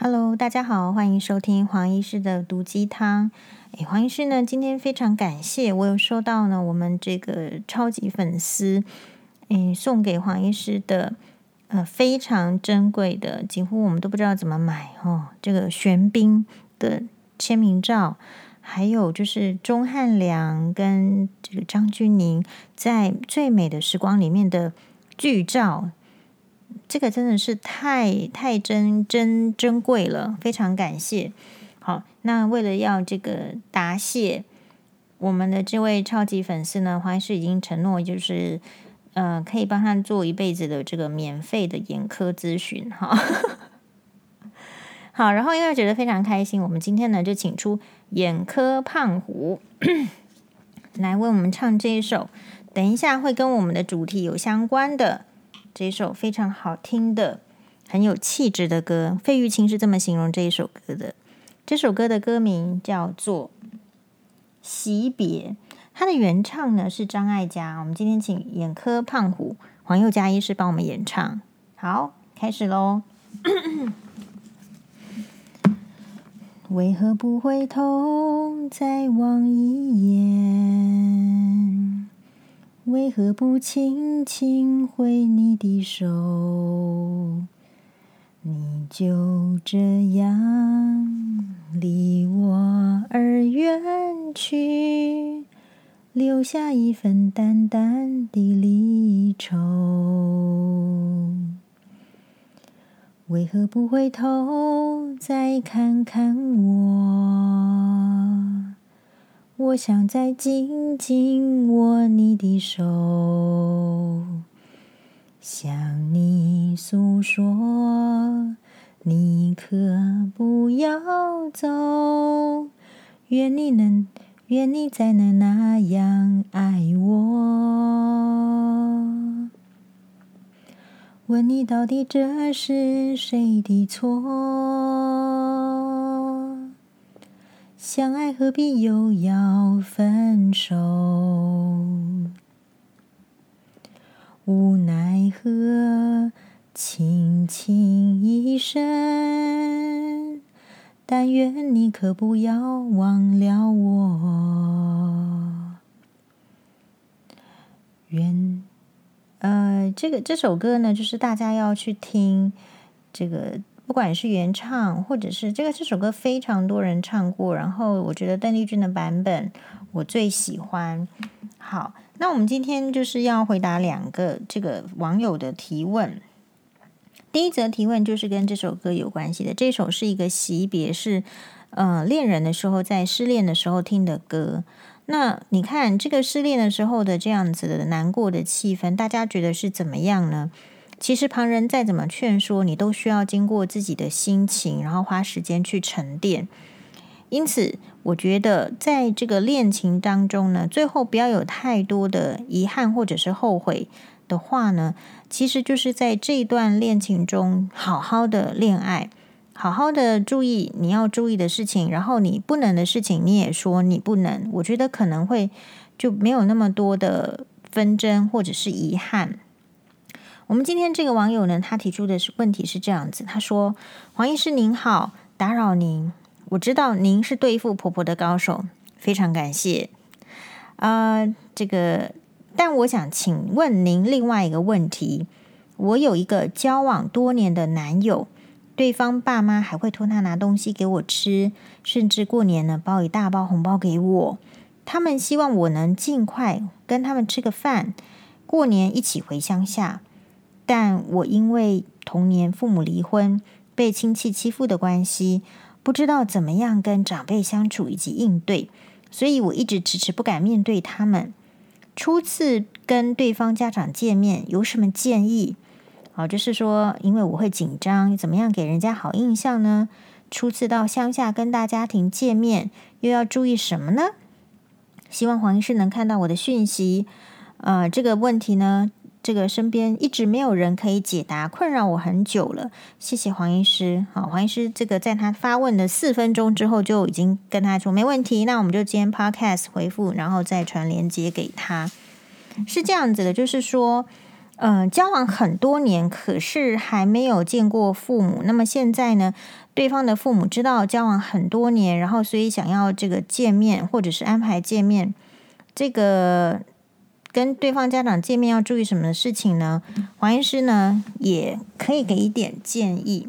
Hello， 大家好，欢迎收听黄医师的毒鸡汤。黄医师呢，今天非常感谢我有收到呢我们这个超级粉丝送给黄医师的非常珍贵的，几乎我们都不知道怎么买这个玄彬的签名照，还有就是钟汉良跟这个张钧甯在《最美的时光》里面的剧照。这个真的是太珍贵了，非常感谢。好，那为了要这个答谢我们的这位超级粉丝呢，黄医师已经承诺就是可以帮他做一辈子的这个免费的眼科咨询哈。好，然后因为觉得非常开心，我们今天呢就请出眼科胖虎来为我们唱这一首，等一下会跟我们的主题有相关的。这一首非常好听的很有气质的歌，费玉清是这么形容这一首歌的。这首歌的歌名叫做惜别，它的原唱呢是张艾嘉。我们今天请眼科胖虎黄宥嘉医师帮我们演唱。好，开始咯为何不回头再望一眼，为何不轻轻挥你的手，你就这样离我而远去，留下一份淡淡的离愁。为何不回头再看看我，我想再紧紧握你的手，向你诉说，你可不要走，愿你再能那样爱我。问你到底这是谁的错，相爱何必又要分手，无奈何轻轻一声，但愿你可不要忘了我。这首歌呢，就是大家要去听这个，不管是原唱或者是这首歌非常多人唱过，然后我觉得邓丽君的版本我最喜欢。好，那我们今天就是要回答两个这个网友的提问。第一则提问就是跟这首歌有关系的，这首是一个惜别，是恋人的时候，在失恋的时候听的歌。那你看这个失恋的时候的这样子的难过的气氛，大家觉得是怎么样呢？其实旁人再怎么劝说你，都需要经过自己的心情，然后花时间去沉淀。因此我觉得在这个恋情当中呢，最后不要有太多的遗憾或者是后悔的话呢，其实就是在这一段恋情中好好的恋爱，好好的注意你要注意的事情，然后你不能的事情你也说你不能，我觉得可能会就没有那么多的纷争或者是遗憾。我们今天这个网友呢，他提出的问题是这样子，他说：黄医师您好，打扰您，我知道您是对付婆婆的高手，非常感谢。但我想请问您另外一个问题，我有一个交往多年的男友，对方爸妈还会托他拿东西给我吃，甚至过年呢包一大包红包给我，他们希望我能尽快跟他们吃个饭，过年一起回乡下。但我因为童年父母离婚，被亲戚欺负的关系，不知道怎么样跟长辈相处以及应对，所以我一直迟迟不敢面对他们。初次跟对方家长见面，有什么建议？就是说，因为我会紧张，怎么样给人家好印象呢？初次到乡下跟大家庭见面，又要注意什么呢？希望黄医师能看到我的讯息。这个问题呢，这个身边一直没有人可以解答，困扰我很久了，谢谢黄医师。好，黄医师这个在他发问的4分钟之后就已经跟他说没问题，那我们就今天 podcast 回复，然后再传连接给他。是这样子的，就是说交往很多年，可是还没有见过父母。那么现在呢，对方的父母知道交往很多年，然后所以想要这个见面，或者是安排见面。这个跟对方家长见面要注意什么事情呢？黄医师呢也可以给一点建议。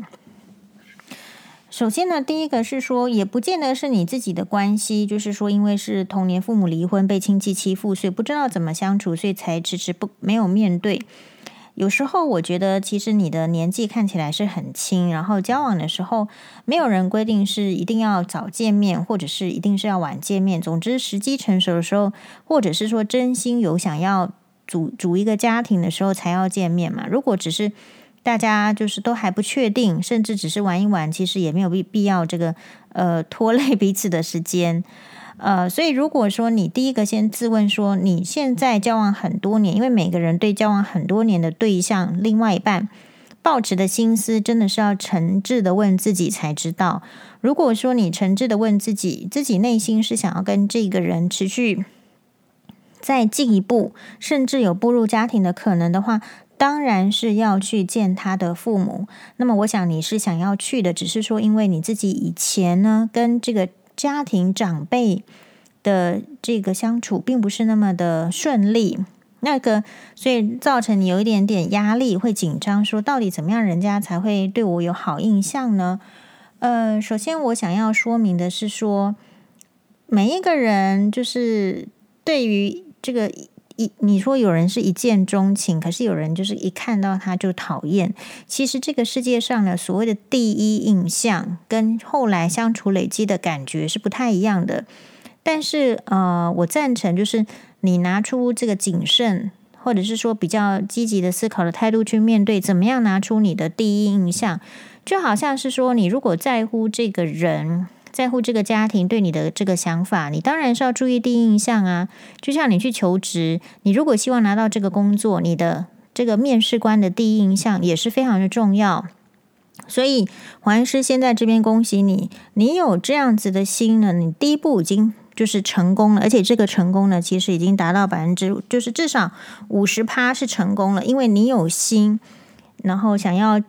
首先呢，第一个是说，也不见得是你自己的关系，就是说，因为是童年父母离婚被亲戚欺负，所以不知道怎么相处，所以才迟迟没有面对。有时候我觉得，其实你的年纪看起来是很轻，然后交往的时候，没有人规定是一定要早见面，或者是一定是要晚见面。总之，时机成熟的时候，或者是说真心有想要组一个家庭的时候，才要见面嘛。如果只是大家就是都还不确定，甚至只是玩一玩，其实也没有必要这个拖累彼此的时间。所以如果说你第一个先自问说，你现在交往很多年，因为每个人对交往很多年的对象另外一半抱持的心思，真的是要诚挚的问自己才知道。如果说你诚挚的问自己，自己内心是想要跟这个人持续再进一步，甚至有步入家庭的可能的话，当然是要去见他的父母。那么我想你是想要去的，只是说因为你自己以前呢跟这个家庭长辈的这个相处并不是那么的顺利，那个所以造成你有一点点压力，会紧张说到底怎么样人家才会对我有好印象呢？首先我想要说明的是说，每一个人就是对于这个你说有人是一见钟情，可是有人就是一看到他就讨厌。其实这个世界上呢，所谓的第一印象跟后来相处累积的感觉是不太一样的。但是我赞成就是你拿出这个谨慎，或者是说比较积极的思考的态度去面对，怎么样拿出你的第一印象。就好像是说，你如果在乎这个人，在乎这个家庭对你的这个想法，你当然是要注意第一印象啊。就像你去求职，你如果希望拿到这个工作，你的这个面试官的第一印象也是非常的重要。所以黄医师先在这边恭喜你，你有这样子的心呢，你第一步已经就是成功了，而且这个成功呢，其实已经达到就是至少50%是成功了，因为你有心，然后想要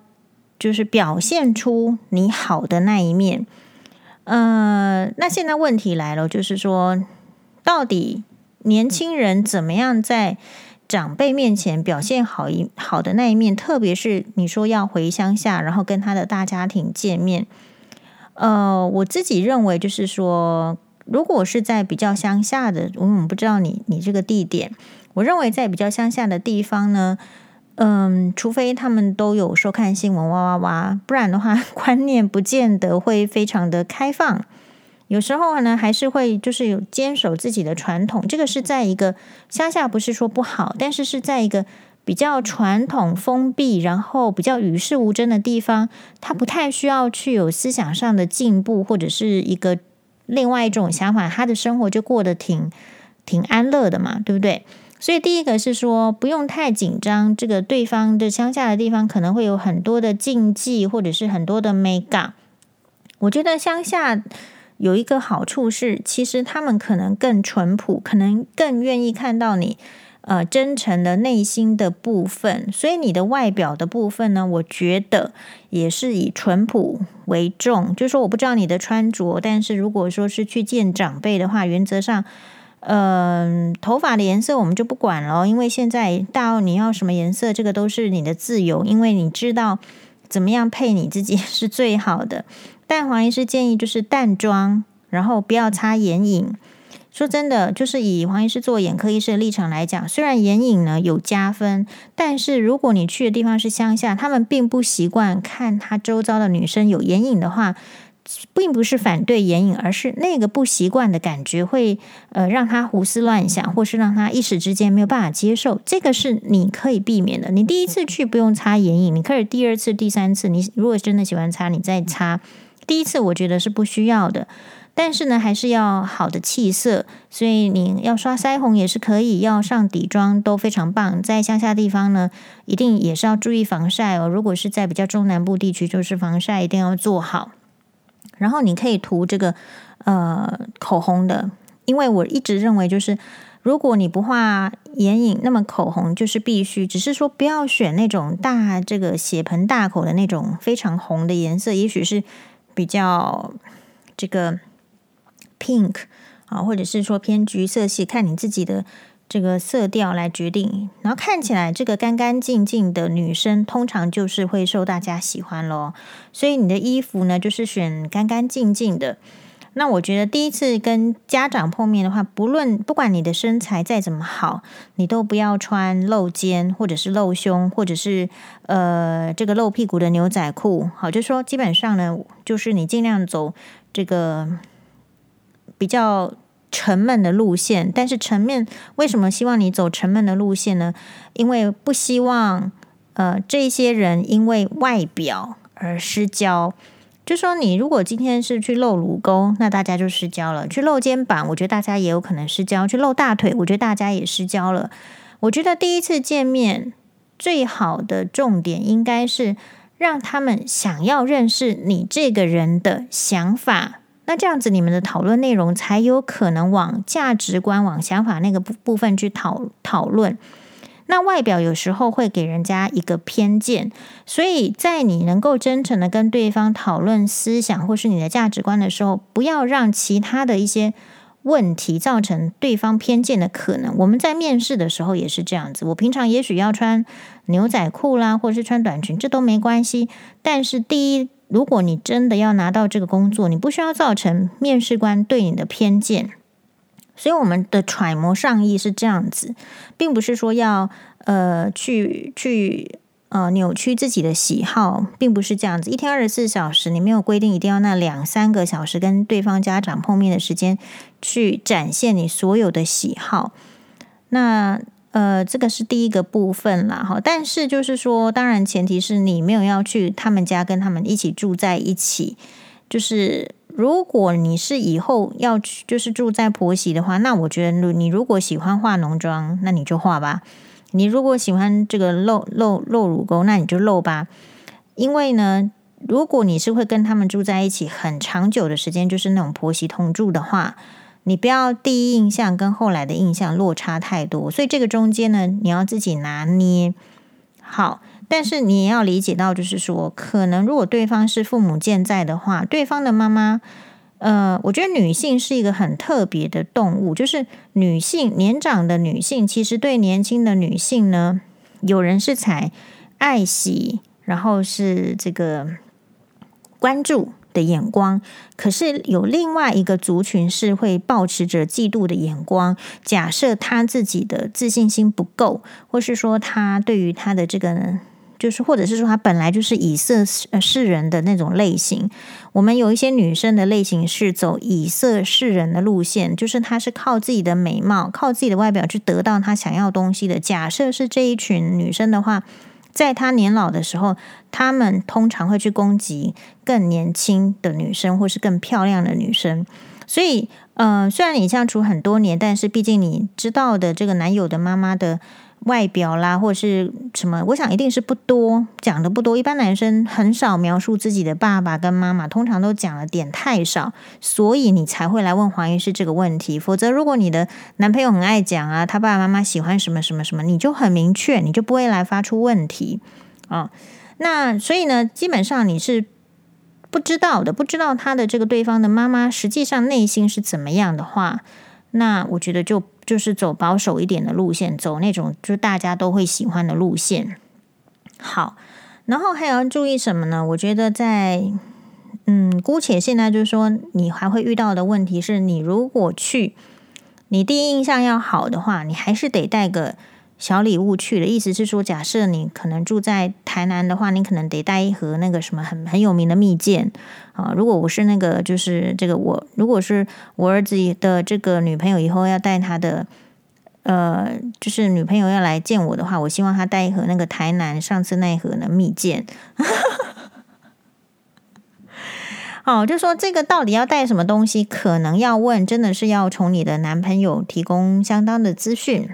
就是表现出你好的那一面。那现在问题来了，就是说，到底年轻人怎么样在长辈面前表现好的那一面？特别是你说要回乡下，然后跟他的大家庭见面。我自己认为就是说，如果是在比较乡下的，我们不知道你这个地点，我认为在比较乡下的地方呢，除非他们都有收看新闻，不然的话观念不见得会非常的开放。有时候呢，还是会就是有坚守自己的传统。这个是在一个乡下，不是说不好，但是是在一个比较传统、封闭，然后比较与世无争的地方，他不太需要去有思想上的进步，或者是一个另外一种想法，他的生活就过得挺安乐的嘛，对不对？所以第一个是说，不用太紧张，这个对方的乡下的地方可能会有很多的禁忌，或者是很多的美感。我觉得乡下有一个好处是，其实他们可能更淳朴，可能更愿意看到你真诚的内心的部分，所以你的外表的部分呢，我觉得也是以淳朴为重。就是说我不知道你的穿着，但是如果说是去见长辈的话，原则上头发的颜色我们就不管了，因为现在到你要什么颜色，这个都是你的自由，因为你知道怎么样配你自己是最好的。但黄医师建议就是淡妆，然后不要擦眼影。说真的，就是以黄医师做眼科医师的立场来讲，虽然眼影呢有加分，但是如果你去的地方是乡下，他们并不习惯看他周遭的女生有眼影的话，并不是反对眼影，而是那个不习惯的感觉会让他胡思乱想，或是让他一时之间没有办法接受。这个是你可以避免的。你第一次去不用擦眼影，你可以第二次、第三次，你如果真的喜欢擦，你再擦。第一次我觉得是不需要的，但是呢，还是要好的气色，所以你要刷腮红也是可以，要上底妆都非常棒。在乡下地方呢，一定也是要注意防晒哦。如果是在比较中南部地区，就是防晒一定要做好。然后你可以涂这个口红的，因为我一直认为就是如果你不画眼影，那么口红就是必须，只是说不要选那种大这个血盆大口的那种非常红的颜色，也许是比较这个 pink 啊，或者是说偏橘色系，看你自己的这个色调来决定。然后看起来这个干干净净的女生，通常就是会受大家喜欢咯。所以你的衣服呢，就是选干干净净的。那我觉得第一次跟家长碰面的话，不管你的身材再怎么好，你都不要穿露肩或者是露胸或者是这个露屁股的牛仔裤。好，就说基本上呢，就是你尽量走这个比较沉闷的路线。但是沉闷，为什么希望你走沉闷的路线呢？因为不希望这些人因为外表而失焦。就说你如果今天是去露乳沟，那大家就失焦了；去露肩膀，我觉得大家也有可能失焦；去露大腿，我觉得大家也失焦了。我觉得第一次见面最好的重点应该是让他们想要认识你这个人的想法，那这样子你们的讨论内容才有可能往价值观、往想法那个部分去讨论。那外表有时候会给人家一个偏见，所以在你能够真诚的跟对方讨论思想或是你的价值观的时候，不要让其他的一些问题造成对方偏见的可能。我们在面试的时候也是这样子，我平常也许要穿牛仔裤啦，或者是穿短裙，这都没关系。但是第一，如果你真的要拿到这个工作，你不需要造成面试官对你的偏见。所以我们的揣摩上意是这样子，并不是说要去扭曲自己的喜好，并不是这样子。一天24小时，你没有规定一定要那2-3个小时跟对方家长碰面的时间去展现你所有的喜好。那这个是第一个部分啦，哈。但是就是说，当然前提是你没有要去他们家跟他们一起住在一起，就是。如果你是以后要去就是住在婆媳的话，那我觉得你如果喜欢化浓妆，那你就化吧；你如果喜欢这个露乳沟，那你就露吧。因为呢，如果你是会跟他们住在一起很长久的时间，就是那种婆媳同住的话，你不要第一印象跟后来的印象落差太多，所以这个中间呢，你要自己拿捏好。但是你也要理解到，就是说，可能如果对方是父母健在的话，对方的妈妈，我觉得女性是一个很特别的动物，就是女性年长的女性，其实对年轻的女性呢，有人是采爱惜，然后是这个关注的眼光，可是有另外一个族群是会抱持着嫉妒的眼光。假设他自己的自信心不够，或是说他对于他的这个，就是或者是说他本来就是以色示人的那种类型。我们有一些女生的类型是走以色示人的路线，就是她是靠自己的美貌、靠自己的外表去得到她想要东西的。假设是这一群女生的话，在她年老的时候，她们通常会去攻击更年轻的女生或是更漂亮的女生。所以虽然你相处很多年，但是毕竟你知道的这个男友的妈妈的外表啦，或是什么，我想一定是不多，讲的不多。一般男生很少描述自己的爸爸跟妈妈，通常都讲了点太少，所以你才会来问黄医师这个问题。否则如果你的男朋友很爱讲啊，他爸爸妈妈喜欢什么什么什么，你就很明确，你就不会来发出问题啊。那所以呢，基本上你是不知道的，不知道他的这个对方的妈妈实际上内心是怎么样的话，那我觉得就是走保守一点的路线，走那种就大家都会喜欢的路线。好，然后还要注意什么呢？我觉得在姑且现在就是说，你还会遇到的问题是，你如果去，你第一印象要好的话，你还是得带个小礼物去的。意思是说，假设你可能住在台南的话，你可能得带一盒那个什么很有名的蜜饯啊。如果我是那个就是这个我，如果是我儿子的这个女朋友以后要带他的就是女朋友要来见我的话，我希望他带一盒那个台南上次那一盒的蜜饯。哦，就说这个到底要带什么东西，可能要问，真的是要从你的男朋友提供相当的资讯。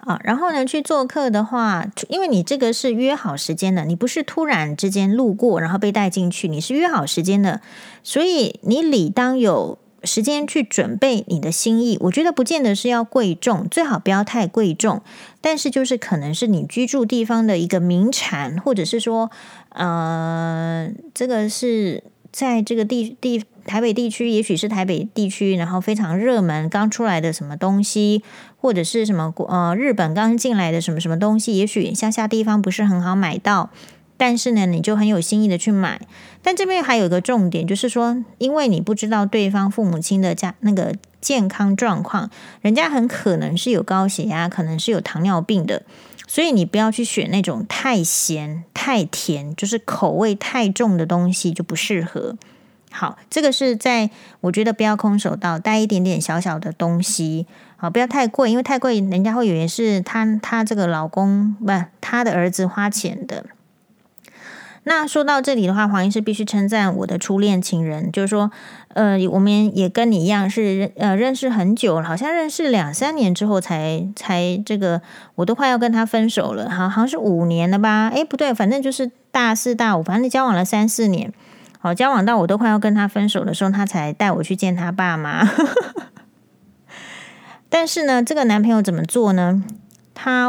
啊，然后呢，去做客的话，因为你这个是约好时间的，你不是突然之间路过然后被带进去，你是约好时间的，所以你理当有时间去准备你的心意，我觉得不见得是要贵重，最好不要太贵重，但是就是可能是你居住地方的一个名产，或者是说这个是在这个台北地区，也许是台北地区然后非常热门刚出来的什么东西，或者是什么日本刚进来的什么什么东西，也许乡下地方不是很好买到，但是呢你就很有心意的去买。但这边还有一个重点，就是说因为你不知道对方父母亲的那个健康状况，人家很可能是有高血压，可能是有糖尿病的，所以你不要去选那种太咸太甜，就是口味太重的东西就不适合。好，这个是在我觉得不要空手道，带一点点小小的东西，好，不要太贵，因为太贵人家会以为是他这个老公不他的儿子花钱的。那说到这里的话，黄医师必须称赞我的初恋情人，就是说，我们也跟你一样是认识很久了，好像认识2-3年之后才这个，我都快要跟他分手了，好像是5年了吧？诶，不对，反正就是大4大5，反正交往了3-4年，好，交往到我都快要跟他分手的时候，他才带我去见他爸妈。但是呢，这个男朋友怎么做呢？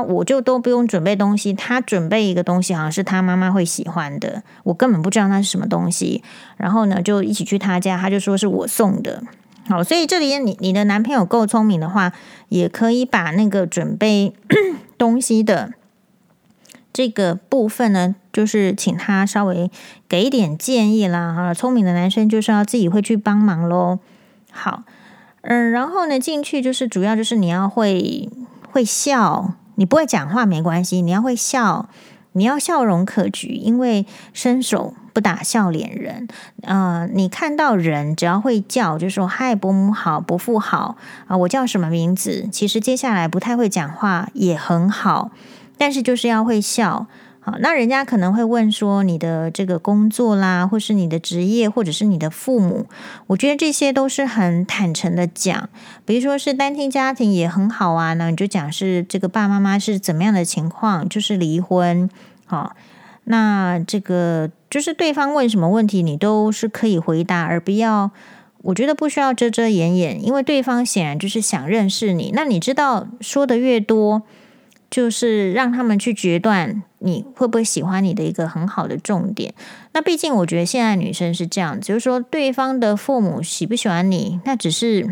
我就都不用准备东西，他准备一个东西好像是他妈妈会喜欢的，我根本不知道那是什么东西，然后呢就一起去他家，他就说是我送的。好，所以这里你的男朋友够聪明的话，也可以把那个准备东西的这个部分呢，就是请他稍微给一点建议啦，哈，聪明的男生就是要自己会去帮忙咯。好，然后呢进去就是主要就是你要会笑，你不会讲话没关系，你要会笑，你要笑容可掬，因为伸手不打笑脸人。你看到人只要会叫，就说嗨，伯母好，伯父好啊，我叫什么名字？其实接下来不太会讲话也很好，但是就是要会笑。好，那人家可能会问说你的这个工作啦，或是你的职业，或者是你的父母，我觉得这些都是很坦诚的讲。比如说是单亲家庭也很好啊，那你就讲是这个爸妈妈是怎么样的情况，就是离婚。好，那这个就是对方问什么问题，你都是可以回答，而不要，我觉得不需要遮遮掩掩，因为对方显然就是想认识你。那你知道说的越多，就是让他们去决断你会不会喜欢你的一个很好的重点。那毕竟我觉得现在女生是这样子，就是说对方的父母喜不喜欢你，那只是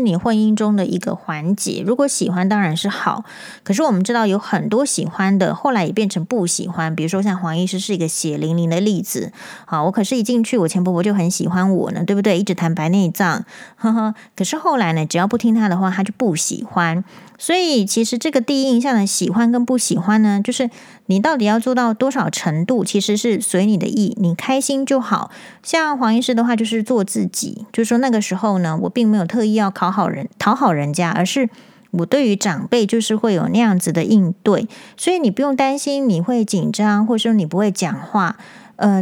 你婚姻中的一个环节，如果喜欢当然是好，可是我们知道有很多喜欢的后来也变成不喜欢，比如说像黄医师是一个血淋淋的例子。好，我可是一进去我前婆婆就很喜欢我呢，对不对？一直谈白内障，呵呵，可是后来呢只要不听她的话她就不喜欢。所以其实这个第一印象的喜欢跟不喜欢呢，就是你到底要做到多少程度，其实是随你的意，你开心就好。像黄医师的话就是做自己，就是说那个时候呢我并没有特意要讨好人家，而是我对于长辈就是会有那样子的应对。所以你不用担心你会紧张，或者说你不会讲话，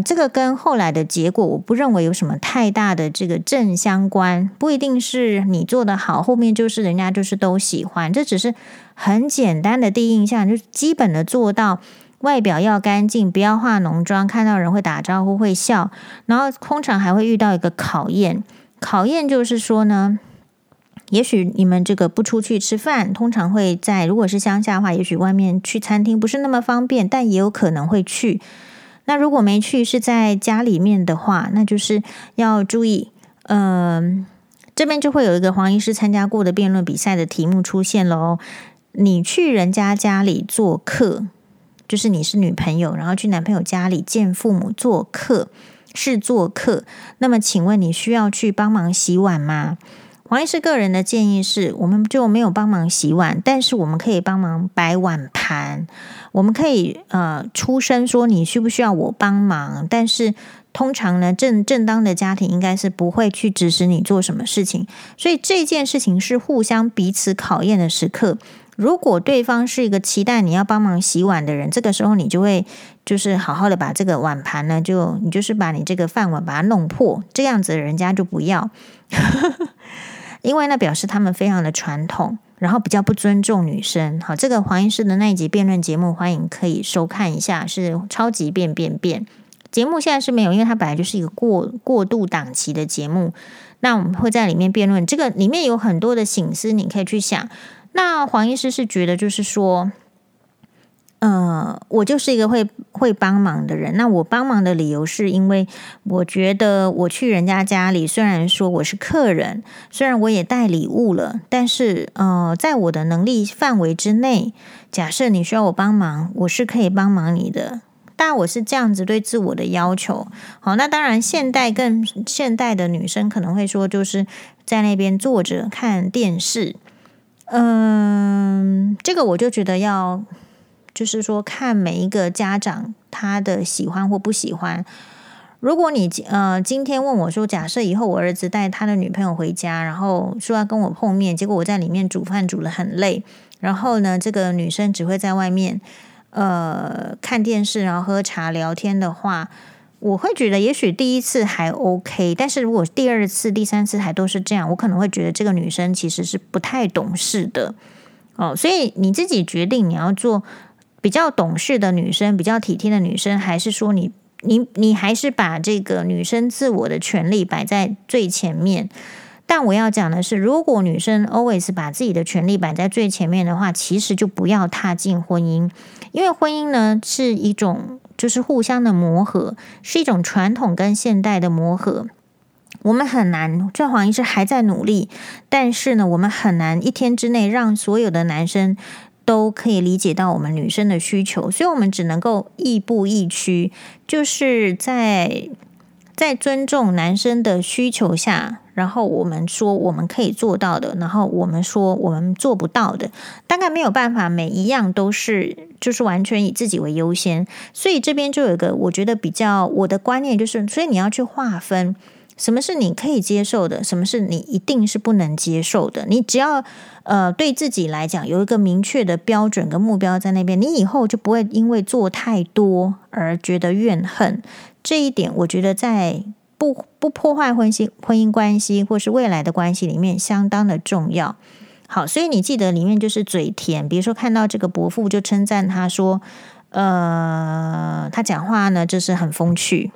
这个跟后来的结果我不认为有什么太大的这个正相关，不一定是你做得好后面就是人家就是都喜欢，这只是很简单的第一印象，就是基本的做到外表要干净，不要化浓妆，看到人会打招呼会笑，然后通常还会遇到一个考验就是说呢，也许你们这个不出去吃饭，通常会在，如果是乡下的话也许外面去餐厅不是那么方便，但也有可能会去。那如果没去是在家里面的话，那就是要注意。这边就会有一个黄医师参加过的辩论比赛的题目出现咯，你去人家家里做客，就是你是女朋友然后去男朋友家里见父母做客，是做客，那么请问你需要去帮忙洗碗吗？黄医师个人的建议是，我们就没有帮忙洗碗，但是我们可以帮忙摆碗盘，我们可以出声说你需不需要我帮忙，但是通常呢正当的家庭应该是不会去指使你做什么事情。所以这件事情是互相彼此考验的时刻，如果对方是一个期待你要帮忙洗碗的人，这个时候你就会就是好好的把这个碗盘呢，你就是把你这个饭碗把它弄破，这样子人家就不要。因为那表示他们非常的传统，然后比较不尊重女生。好，这个黄医师的那一集辩论节目，欢迎可以收看一下，是超级变变变，节目现在是没有，因为它本来就是一个过渡档期的节目。那我们会在里面辩论，这个里面有很多的省思，你可以去想。那黄医师是觉得就是说，我就是一个会帮忙的人。那我帮忙的理由是因为我觉得我去人家家里，虽然说我是客人，虽然我也带礼物了，但是在我的能力范围之内，假设你需要我帮忙，我是可以帮忙你的。但我是这样子对自我的要求。好，那当然现代的女生可能会说，就是在那边坐着看电视。这个我就觉得要。就是说看每一个家长他的喜欢或不喜欢。如果你今天问我说，假设以后我儿子带他的女朋友回家，然后说要跟我碰面，结果我在里面煮饭煮得很累，然后呢这个女生只会在外面看电视然后喝茶聊天的话，我会觉得也许第一次还 OK， 但是如果第二次第三次还都是这样，我可能会觉得这个女生其实是不太懂事的。所以你自己决定你要做比较懂事的女生，比较体贴的女生，还是说你还是把这个女生自我的权利摆在最前面？但我要讲的是，如果女生 always 把自己的权利摆在最前面的话，其实就不要踏进婚姻，因为婚姻呢是一种就是互相的磨合，是一种传统跟现代的磨合。我们很难，这黄医师还在努力，但是呢，我们很难一天之内让所有的男生都可以理解到我们女生的需求，所以我们只能够亦步亦趋，就是在尊重男生的需求下，然后我们说我们可以做到的，然后我们说我们做不到的，大概没有办法每一样都是就是完全以自己为优先。所以这边就有一个我觉得比较我的观念，就是所以你要去划分什么是你可以接受的，什么是你一定是不能接受的。你只要对自己来讲有一个明确的标准跟目标在那边，你以后就不会因为做太多而觉得怨恨。这一点我觉得在不破坏婚姻关系或是未来的关系里面相当的重要。好，所以你记得里面就是嘴甜，比如说看到这个伯父就称赞他说，他讲话呢就是很风趣，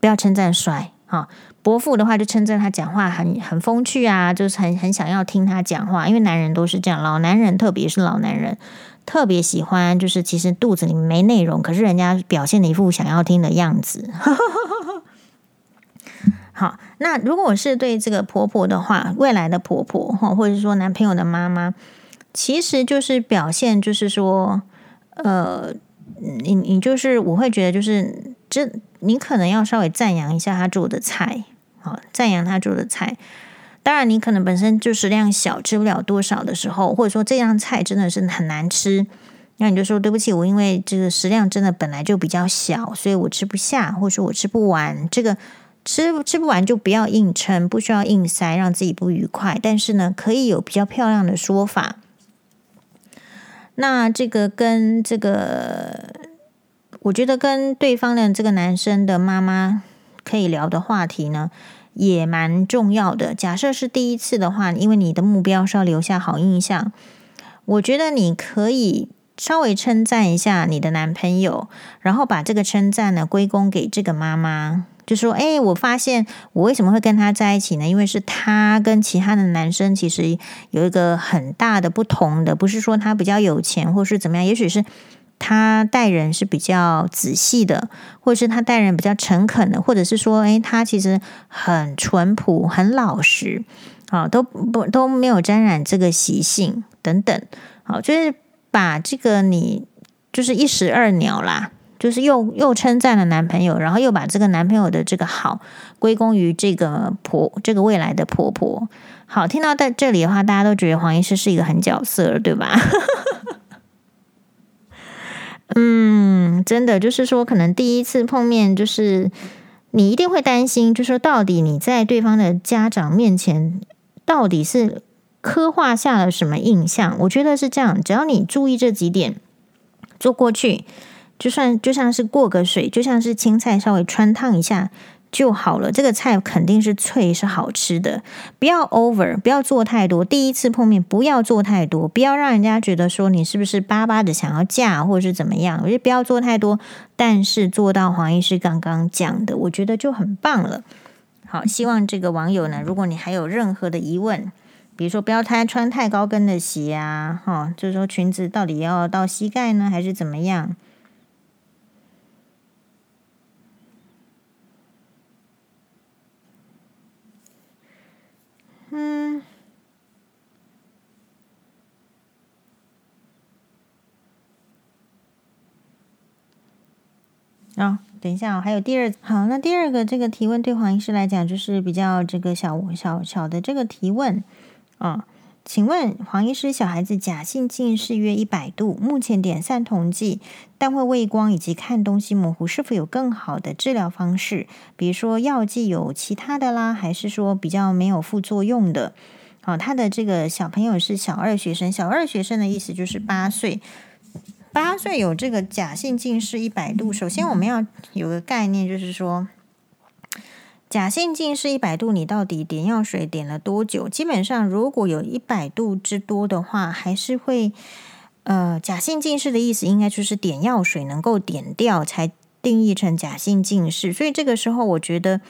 不要称赞帅啊。伯父的话就称赞他讲话很风趣啊，就是很想要听他讲话，因为男人都是这样，老男人特别是老男人特别喜欢，就是其实肚子里没内容，可是人家表现了一副想要听的样子。好，那如果是对这个婆婆的话，未来的婆婆或者说男朋友的妈妈，其实就是表现就是说，你就是我会觉得就是这。你可能要稍微赞扬一下他做的菜，好，赞扬他做的菜。当然，你可能本身就食量小，吃不了多少的时候，或者说这样菜真的是很难吃，那你就说对不起，我因为这个食量真的本来就比较小，所以我吃不下，或者说我吃不完。这个吃不完就不要硬撑，不需要硬塞，让自己不愉快。但是呢，可以有比较漂亮的说法。那这个跟这个。我觉得跟对方的这个男生的妈妈可以聊的话题呢，也蛮重要的。假设是第一次的话，因为你的目标是要留下好印象，我觉得你可以稍微称赞一下你的男朋友，然后把这个称赞呢归功给这个妈妈，就说：“哎，我发现我为什么会跟他在一起呢？因为是他跟其他的男生其实有一个很大的不同的，不是说他比较有钱或是怎么样，也许是。”他待人是比较仔细的，或者是他待人比较诚恳的，或者是说，他其实很淳朴、很老实，都没有沾染这个习性等等，就是把这个你就是一石二鸟啦，就是又称赞了男朋友，然后又把这个男朋友的这个好归功于这个未来的婆婆。好，听到在这里的话，大家都觉得黄医师是一个狠角色，对吧？真的就是说，可能第一次碰面，就是你一定会担心，就是说到底你在对方的家长面前，到底是刻画下了什么印象？我觉得是这样，只要你注意这几点，做过去，就像是过个水，就像是青菜稍微穿烫一下，就好了。这个菜肯定是脆是好吃的，不要 over， 不要做太多。第一次碰面不要做太多，不要让人家觉得说你是不是巴巴的想要嫁或者是怎么样，我就不要做太多。但是做到黄医师刚刚讲的，我觉得就很棒了。好，希望这个网友呢，如果你还有任何的疑问，比如说不要穿太高跟的鞋啊，就是说裙子到底要到膝盖呢，还是怎么样？等一下还有第二。好，那第二个这个提问对黄医师来讲就是比较这个小的这个提问。请问黄医师，小孩子假性近视约100度，目前点散瞳剂，但会畏光以及看东西模糊，是否有更好的治疗方式？比如说药剂有其他的啦，还是说比较没有副作用的？他的这个小朋友是小二学生，小二学生的意思就是8岁。8岁有这个假性近视100度，首先我们要有个概念，就是说假性近视100度，你到底点药水点了多久？基本上如果有100度之多的话，还是会假性近视的意思应该就是点药水能够点掉才定义成假性近视。所以这个时候我觉得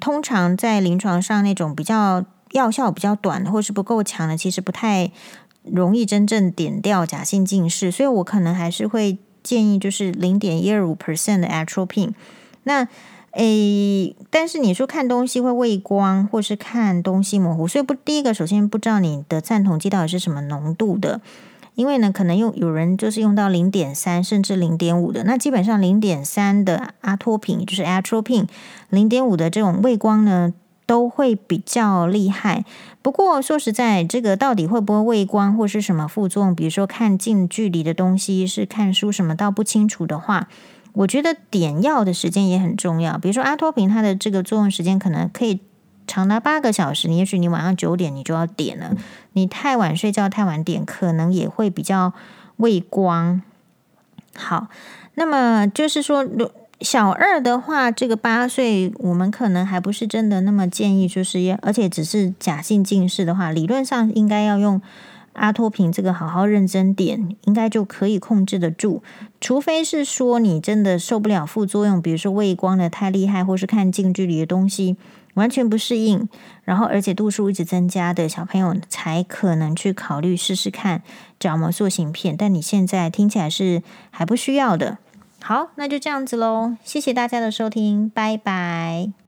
通常在临床上那种比较药效比较短或是不够强的，其实不太容易真正点掉假性近视。所以我可能还是会建议就是 0.125% 的 Atropine。 那但是你说看东西会畏光或是看东西模糊，所以第一个首先不知道你的散瞳剂到底是什么浓度的，因为呢可能有人就是用到 0.3 甚至 0.5 的，那基本上 0.3 的阿托品就是 Atropine， 0.5 的这种畏光呢都会比较厉害。不过说实在，这个到底会不会畏光或是什么副作用，比如说看近距离的东西是看书什么倒不清楚的话，我觉得点药的时间也很重要。比如说阿托品，它的这个作用时间可能可以长达8个小时，也许你晚上9点你就要点了，你太晚睡觉太晚点可能也会比较畏光。好，那么就是说小二的话，这个8岁我们可能还不是真的那么建议，就是而且只是假性近视的话，理论上应该要用阿托品这个好好认真点，应该就可以控制得住。除非是说你真的受不了副作用，比如说畏光的太厉害，或是看近距离的东西完全不适应，然后而且度数一直增加的小朋友才可能去考虑试试看角膜塑形片，但你现在听起来是还不需要的。好，那就这样子咯，谢谢大家的收听，拜拜。